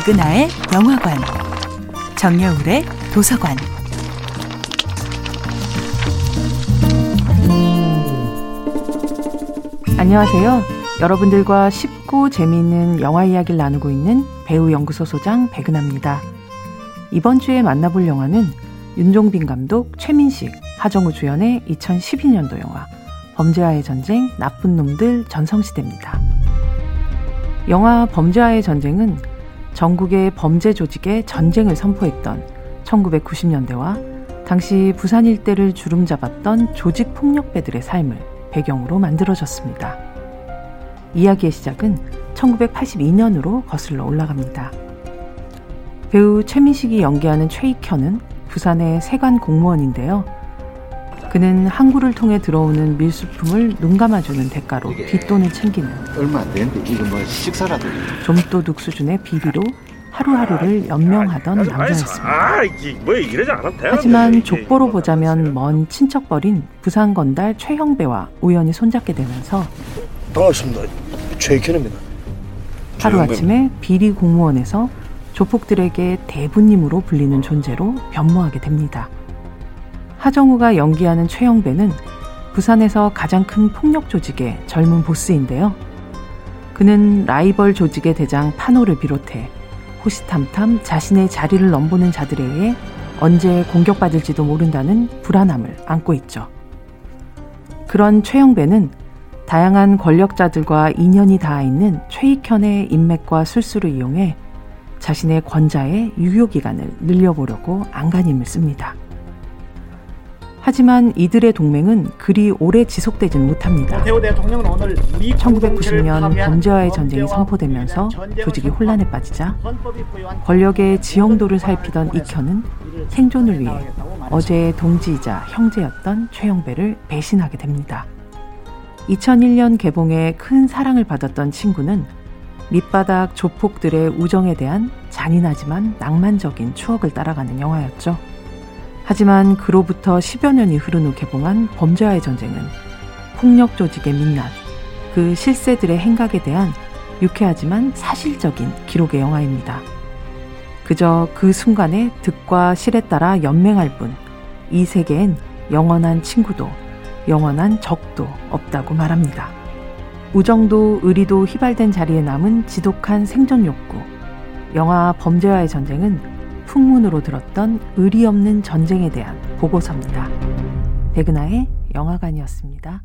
백은하의 영화관, 정여울의 도서관. 안녕하세요. 여러분들과 쉽고 재미있는 영화 이야기를 나누고 있는 배우연구소 소장 백은하입니다. 이번 주에 만나볼 영화는 윤종빈 감독, 최민식, 하정우 주연의 2012년도 영화 범죄와의 전쟁, 나쁜 놈들 전성시대입니다. 영화 범죄와의 전쟁은 전국의 범죄 조직에 전쟁을 선포했던 1990년대와 당시 부산 일대를 주름잡았던 조직폭력배들의 삶을 배경으로 만들어졌습니다. 이야기의 시작은 1982년으로 거슬러 올라갑니다. 배우 최민식이 연기하는 최익현은 부산의 세관 공무원인데요. 그는 항구를 통해 들어오는 밀수품을 눈 감아주는 대가로 뒷돈을 챙기는, 얼마 안 되는데 이거 뭐 식사라도, 좀도둑 수준의 비리로 하루하루를 연명하던 남자였습니다. 하지만 족보로 보자면 먼 친척벌인 부산 건달 최형배와 우연히 손잡게 되면서 반갑습니다. 최익현입니다. 하루아침에 비리 공무원에서 조폭들에게 대부님으로 불리는 존재로 변모하게 됩니다. 하정우가 연기하는 최영배는 부산에서 가장 큰 폭력 조직의 젊은 보스인데요. 그는 라이벌 조직의 대장 파노를 비롯해 호시탐탐 자신의 자리를 넘보는 자들에 의해 언제 공격받을지도 모른다는 불안함을 안고 있죠. 그런 최영배는 다양한 권력자들과 인연이 닿아있는 최익현의 인맥과 술수를 이용해 자신의 권좌의 유효기간을 늘려보려고 안간힘을 씁니다. 하지만 이들의 동맹은 그리 오래 지속되진 못합니다. 1990년 범죄와의 전쟁이 선포되면서 조직이 혼란에 빠지자 권력의 지형도를 살피던 익현은 생존을 위해 어제의 동지이자 형제였던 최영배를 배신하게 됩니다. 2001년 개봉에 큰 사랑을 받았던 친구는 밑바닥 조폭들의 우정에 대한 잔인하지만 낭만적인 추억을 따라가는 영화였죠. 하지만 그로부터 10여 년이 흐른 후 개봉한 범죄와의 전쟁은 폭력 조직의 민낯, 그 실세들의 행각에 대한 유쾌하지만 사실적인 기록의 영화입니다. 그저 그 순간의 득과 실에 따라 연맹할 뿐, 이 세계엔 영원한 친구도 영원한 적도 없다고 말합니다. 우정도 의리도 희발된 자리에 남은 지독한 생존 욕구. 영화 범죄와의 전쟁은 풍문으로 들었던 의리 없는 전쟁에 대한 보고서입니다. 백은하의 영화관이었습니다.